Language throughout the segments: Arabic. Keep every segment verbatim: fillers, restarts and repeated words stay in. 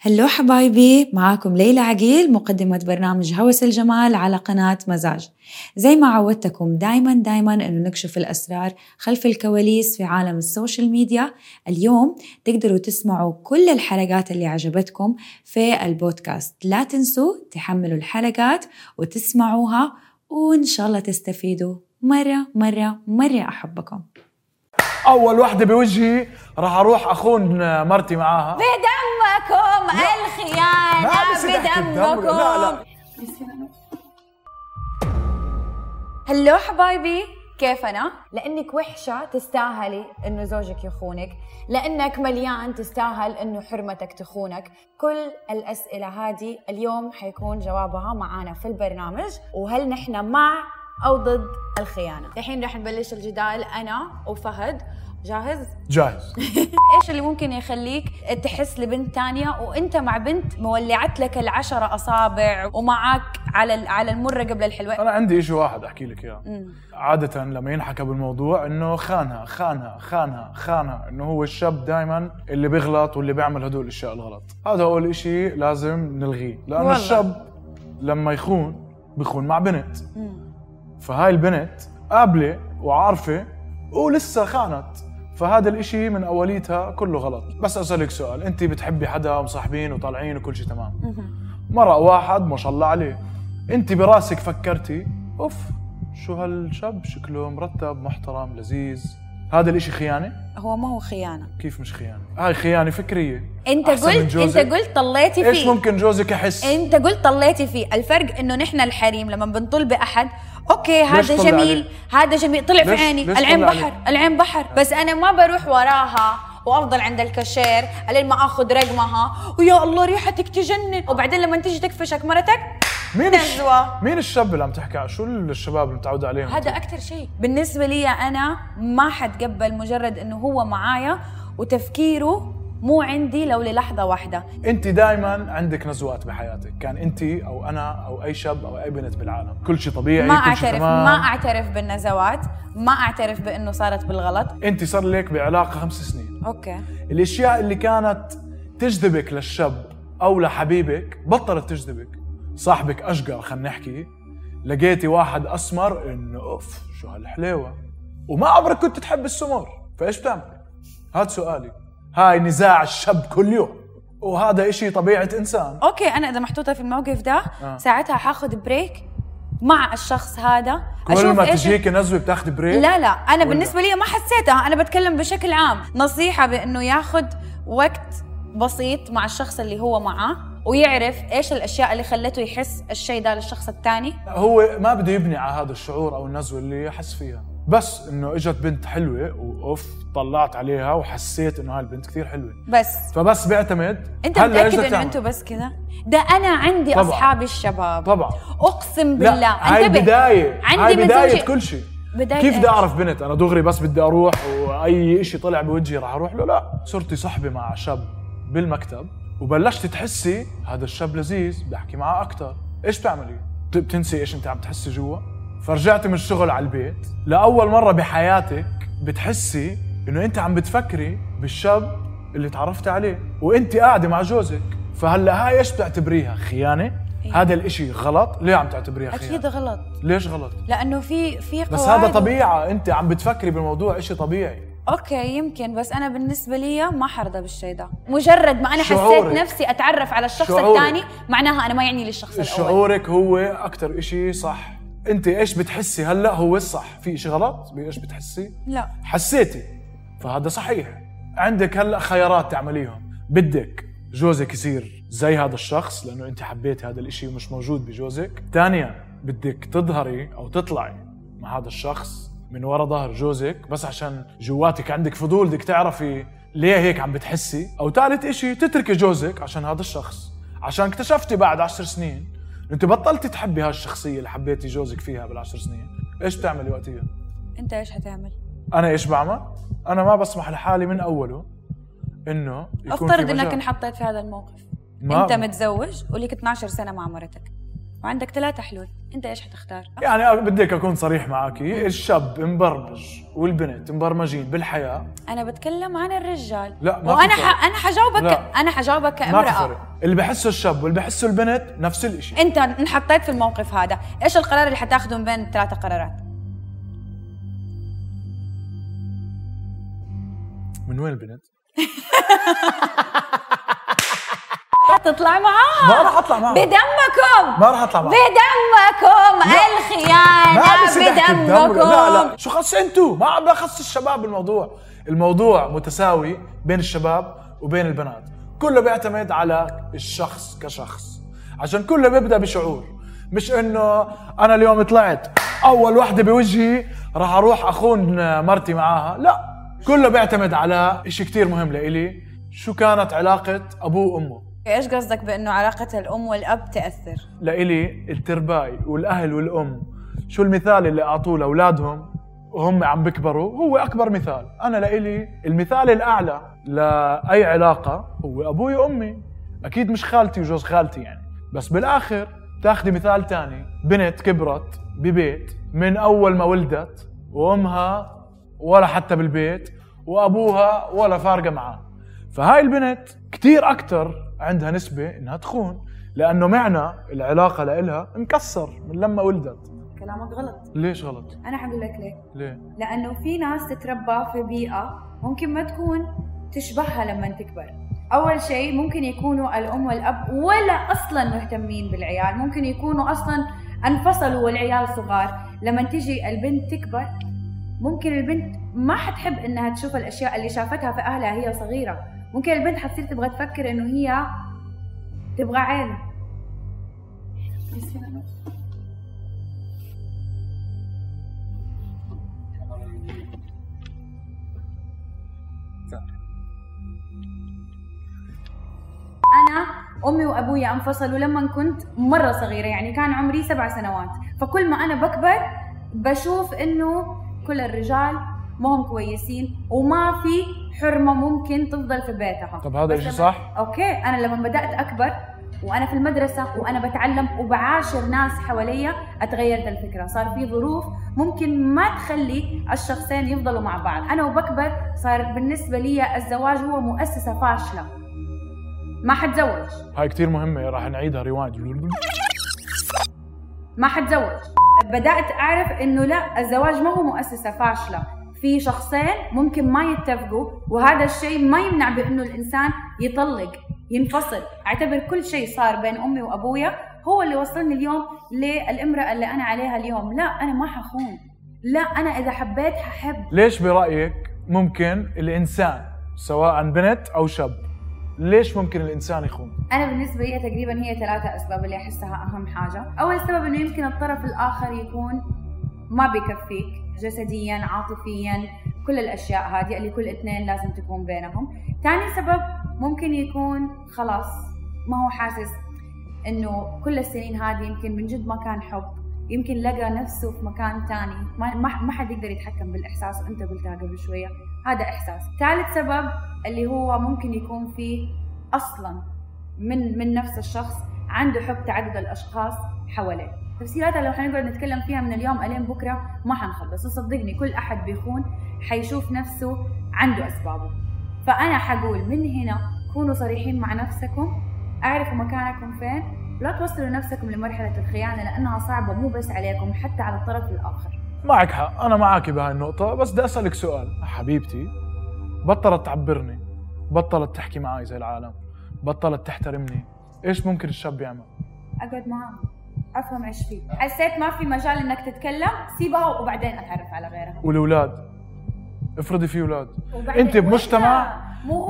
هلو حبايبي، معاكم ليلى عقيل مقدمة برنامج هوس الجمال على قناة مزاج. زي ما عودتكم دايما دايما انه نكشف الأسرار خلف الكواليس في عالم السوشيال ميديا. اليوم تقدروا تسمعوا كل الحلقات اللي عجبتكم في البودكاست. لا تنسوا تحملوا الحلقات وتسمعوها، وإن شاء الله تستفيدوا. مرة مرة مرة أحبكم. أول واحدة بوجهي راح أروح أخون مرتي معاها. بدمكم الخيانة، بدمكم. هلو حبايبي، كيف أنا؟ لأنك وحشة تستاهلي إنه زوجك يخونك، لأنك مليان تستاهل إنه حرمتك تخونك. كل الأسئلة هذه اليوم حيكون جوابها معانا في البرنامج. وهل نحن مع أو ضد الخيانة؟ الحين رح نبلش الجدال أنا وفهد. جاهز؟ جاهز. إيش اللي ممكن يخليك تحس لبنت تانية وإنت مع بنت مولعت لك العشرة أصابع ومعك على على المرة قبل الحلوة؟ أنا عندي إشي واحد أحكي لك إياه. عادة لما ينحكى بالموضوع إنه خانها خانها خانها خانها، إنه هو الشاب دائما اللي بيغلط واللي بيعمل هدول الأشياء الغلط. هذا أول إشي لازم نلغيه، لأن الشاب لما يخون بيخون مع بنت. مم. فهاي البنت قابلة وعارفة ولسه خانت، فهذا الاشي من اوليتها كله غلط. بس اسألك سؤال، انت بتحبي حدا ومصاحبين وطالعين وكل شيء تمام، مرة واحد ما شاء الله عليه، انت براسك فكرتي اوف شو هالشاب شكله مرتب محترم لذيذ، هذا الاشي خيانة؟ هو ما هو خيانة. كيف مش خيانة؟ هاي خيانة فكرية. انت قلت انت قلت طليتي فيه. ايش ممكن جوزك يحس؟ انت قلت طليتي فيه. الفرق انه نحن الحريم لما بنطل بأحد اوكي هذا جميل هذا جميل طلع في عيني، العين بحر العين بحر، بس انا ما بروح وراها وافضل عند الكاشير لين ما اخذ رقمها ويا الله ريحتك تجنن، وبعدين لما تيجي تكفشك مرتك. مين الشباب مين الشاب اللي عم تحكي عنه؟ شو الشباب اللي متعوده عليهم؟ هذا اكثر شيء بالنسبه لي انا ما حتقبل مجرد انه هو معايا وتفكيره مو عندي لو للحظه واحده. انت دائما عندك نزوات بحياتك، كان انت او انا او اي شاب او اي بنت بالعالم كل شيء طبيعي. ما اعترف ما اعترف بالنزوات، ما اعترف بانه صارت بالغلط. انت صار لك بعلاقه خمس سنين اوكي، الاشياء اللي كانت تجذبك للشاب او لحبيبك بطلت تجذبك. صاحبك اشقر، خلينا نحكي، لقيتي واحد اسمر انه اوف شو هالحلاوه، وما عمرك كنت تحب السمر، فايش بتعمل؟ هذا سؤالي. هاي نزاع الشاب كل يوم، وهذا إشي طبيعة إنسان. أوكي أنا إذا محطوطة في الموقف ده آه. ساعتها حاخد بريك مع الشخص هذا. كل ما تجيك نزوة بتاخد بريك؟ لا لا أنا بالنسبة لي ما حسيتها، أنا بتكلم بشكل عام. نصيحة بأنه ياخد وقت بسيط مع الشخص اللي هو معاه ويعرف إيش الأشياء اللي خلته يحس الشيء ده للشخص الثاني. هو ما بده يبني على هذا الشعور أو النزوة اللي يحس فيها، بس إنه إجت بنت حلوة وأوف طلعت عليها وحسيت إنه هالبنت كثير حلوة، بس فبس بيعتمد. أنت متأكد إنه أنتوا بس كذا؟ ده أنا عندي طبعًا. أصحاب الشباب طبعًا أقسم بالله. لا هاي بداية، هاي بداية كل شيء. كيف بدي أعرف بنت؟ أنا دغري بس بدي أروح وأي إشي طلع بوجهي راح أروح له؟ لا، صرتي صحبة مع شاب بالمكتب وبلشت تحسي هذا الشاب لذيذ بدي أحكي معه أكتر، إيش بتعملي؟ بتنسي إيش أنت عم تحسي جوا؟ فرجعتي من الشغل على البيت، لأول مرة بحياتك بتحسي إنه أنت عم بتفكري بالشاب اللي تعرفت عليه وأنت قاعدة مع جوزك. فهلا هاي إيش بتعتبريها؟ خيانة؟ إيه؟ هذا الإشي غلط. ليه عم تعتبريها خيانة؟ أكيد غلط. ليش غلط؟ لأنه في في قواعد، بس هذا طبيعة، أنت عم بتفكري بالموضوع إشي طبيعي. أوكي يمكن، بس أنا بالنسبة لي ما حرضى بالشيء ده. مجرد ما أنا حسيت نفسي أتعرف على الشخص الثاني معناها أنا ما يعني لي الشخص الأول. شعورك هو أكتر إشي صح. انت ايش بتحسي هلا هو الصح؟ في شيء غلط بايش بتحسي؟ لا حسيتي فهذا صحيح. عندك هلا خيارات تعمليهم، بدك جوزك يصير زي هذا الشخص لانه انت حبيتي هذا الاشي مش موجود بجوزك. ثانيا بدك تظهري او تطلعي مع هذا الشخص من وراء ظهر جوزك بس عشان جواتك عندك فضول بدك تعرفي ليه هيك عم بتحسي. او ثالث اشي تتركي جوزك عشان هذا الشخص، عشان اكتشفتي بعد عشر سنين انت بطلتي تحبي هالشخصيه اللي حبيتي جوزك فيها بالعشر سنين. ايش بتعملي وقتها؟ انت ايش حتعمل؟ انا ايش بعمل؟ انا ما بسمح لحالي من اوله انه يكون. افترض انك انحطيت في هذا الموقف، انت متزوج وليك اثناشر سنة مع مرتك وعندك ثلاثة حلول، أنت إيش حتختار؟ يعني بديك أكون صريح معاكي، الشاب مبرمج والبنت مبرمجين بالحياة. أنا بتكلم عن الرجال. لا ما وأنا ح... أنا حجاوبك لا. أنا حجاوبك كامرأة. ما اللي بحسه الشاب واللي بحسه البنت نفس الشيء. أنت انحطيت في الموقف هذا، إيش القرار اللي حتاخده من بين الثلاثة قرارات؟ من وين البنت؟ تطلع معاها؟ ما راح اطلع معاها بدمكم، ما راح اطلع معاها بدمكم، الخيانه بدمكم. لا لا شو خص انتو، ما عم بخص الشباب بالموضوع، الموضوع متساوي بين الشباب وبين البنات، كله بيعتمد على الشخص كشخص، عشان كله بيبدا بشعور، مش انه انا اليوم طلعت اول وحده بوجهي راح اروح اخون مرتي معاها، لا كله بيعتمد على اشي كتير مهم لإلي، شو كانت علاقه ابوه وامه. ايش قصدك بانه علاقه الام والاب تاثر؟ لإلي الترباي والاهل والام شو المثال اللي اعطوه لاولادهم وهم عم بكبروا هو اكبر مثال، انا لإلي المثال الاعلى لاي علاقه هو ابوي وامي، اكيد مش خالتي وجوز خالتي يعني، بس بالاخر تاخذي مثال ثاني، بنت كبرت ببيت من اول ما ولدت وامها ولا حتى بالبيت وابوها ولا فارقه معاه، فهاي البنت كثير اكثر عندها نسبة إنها تخون، لأنه معنى العلاقة لإلها مكسر من لما ولدت. كلامك غلط. ليش غلط؟ أنا حقول لك ليه. ليه؟ لأنه في ناس تتربى في بيئة ممكن ما تكون تشبهها لما تكبر. أول شيء ممكن يكونوا الأم والأب ولا أصلاً مهتمين بالعيال، ممكن يكونوا أصلاً انفصلوا والعيال صغار، لما تيجي البنت تكبر ممكن البنت ما حتحب إنها تشوف الأشياء اللي شافتها في أهلها هي صغيرة. ممكن البنت حتصير تبغى تفكر انه هي تبغى عيلة. انا امي وابويا انفصلوا لما كنت مره صغيره، يعني كان عمري سبع سنوات، فكل ما انا بكبر بشوف انه كل الرجال ما هم كويسين وما في حرمه ممكن تفضل في بيتها. طب هذا شيء صح؟ اوكي، انا لما بدات اكبر وانا في المدرسه وانا بتعلم وبعاشر ناس حواليا اتغيرت الفكره، صار في ظروف ممكن ما تخلي الشخصين يفضلوا مع بعض، انا وبكبر صار بالنسبه لي الزواج هو مؤسسه فاشله. ما حتزوج. هاي كثير مهمه، راح نعيدها روايد. ما حتزوج. بدات اعرف انه لا، الزواج ما هو مؤسسه فاشله، في شخصين ممكن ما يتفقوا، وهذا الشيء ما يمنع بانه الانسان يطلق ينفصل. اعتبر كل شيء صار بين امي وابويا هو اللي وصلني اليوم للامراه اللي انا عليها اليوم. لا انا ما حخون، لا انا اذا حبيت ححب. ليش برايك ممكن الانسان سواء بنت او شاب ليش ممكن الانسان يخون؟ انا بالنسبه لي تقريبا هي ثلاثه اسباب اللي احسها اهم حاجه. اول سبب انه يمكن الطرف الاخر يكون ما بيكفيك جسدياً عاطفياً، كل الأشياء هذه اللي كل اثنين لازم تكون بينهم. ثاني سبب ممكن يكون خلاص ما هو حاسس إنه كل السنين هذه يمكن من جد ما كان حب، يمكن لقى نفسه في مكان ثاني، ما ما حد يقدر يتحكم بالإحساس، وأنت قلتها قبل شوية هذا إحساس. ثالث سبب اللي هو ممكن يكون فيه أصلاً من من نفس الشخص عنده حب تعدد الأشخاص حواليه. تفسيراتها لو حنقعد نتكلم فيها من اليوم ألين بكرة ما حنخلص، وصدقني كل أحد بيخون حيشوف نفسه عنده أسبابه. فأنا حقول من هنا كونوا صريحين مع نفسكم، أعرفوا مكانكم فين، لا توصلوا نفسكم لمرحلة الخيانة لأنها صعبة مو بس عليكم حتى على الطرف الآخر. معك حق، أنا معاكي بهاي النقطة، بس بدي أسألك سؤال. حبيبتي بطلت تعبرني، بطلت تحكي معي زي العالم، بطلت تحترمني، إيش ممكن الشاب يعمل؟ أقعد معاها افهم ايش فيه، حسيت ما في مجال انك تتكلم سيبها وبعدين اتعرف على غيرها. والاولاد افرضي في اولاد، انت بمجتمع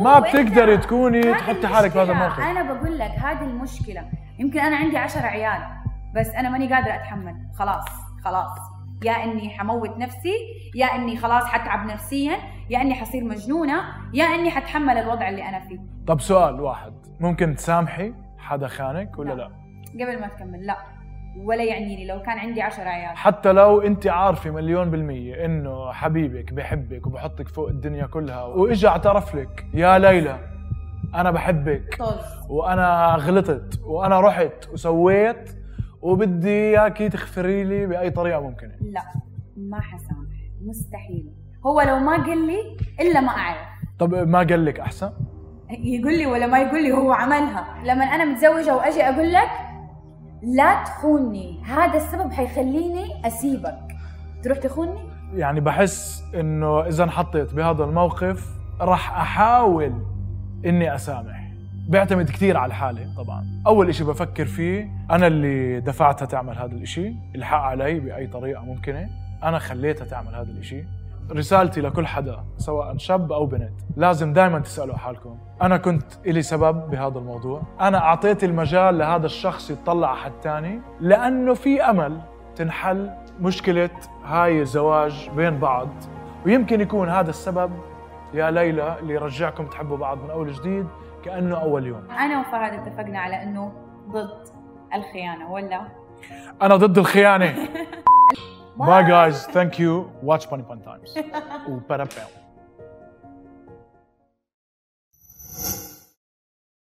ما بتقدري تكوني تحطي حالك بهذا الموقف. انا بقول لك هذه المشكله، يمكن انا عندي عشرة عيال بس انا ماني قادره اتحمل، خلاص خلاص يا اني حموت نفسي، يا اني خلاص حتعب نفسيا، يا اني حصير مجنونه، يا اني حتحمل الوضع اللي انا فيه. طب سؤال واحد، ممكن تسامحي حدا خانك ولا لا؟ لا قبل ما تكمل لا ولا يعنيني لو كان عندي عشر عيال. حتى لو انت عارفه مليون بالمية انه حبيبك بحبك وبحطك فوق الدنيا كلها، واجا اعترف لك يا ليلى انا بحبك طز، وانا غلطت وانا رحت وسويت وبدي اياكي تغفري لي باي طريقه ممكنه. لا ما حسامح، مستحيل. هو لو ما قال لي الا ما اعرف. طب ما قال لك احسن؟ يقول لي ولا ما يقول لي، هو عملها. لما انا متزوجه واجي اقول لك لا تخوني، هذا السبب حيخليني اسيبك. تروح تخوني؟ يعني بحس انه اذا انحطيت بهذا الموقف راح احاول اني اسامح. بعتمد كثير على الحاله طبعا. اول شيء بفكر فيه انا اللي دفعتها تعمل هذا الشيء، الحق علي باي طريقه ممكنه، انا خليتها تعمل هذا الشيء. رسالتي لكل حدا سواء شاب او بنت، لازم دائما تسالوا حالكم انا كنت الي سبب بهذا الموضوع؟ انا اعطيت المجال لهذا الشخص يتطلع على حد ثاني؟ لانه في امل تنحل مشكله هاي الزواج بين بعض، ويمكن يكون هذا السبب يا ليلى اللي يرجعكم تحبوا بعض من اول جديد كانه اول يوم. انا وفهد اتفقنا على انه ضد الخيانه، ولا؟ انا ضد الخيانه. Bye guys, thank you. Watch Funny Fun Times.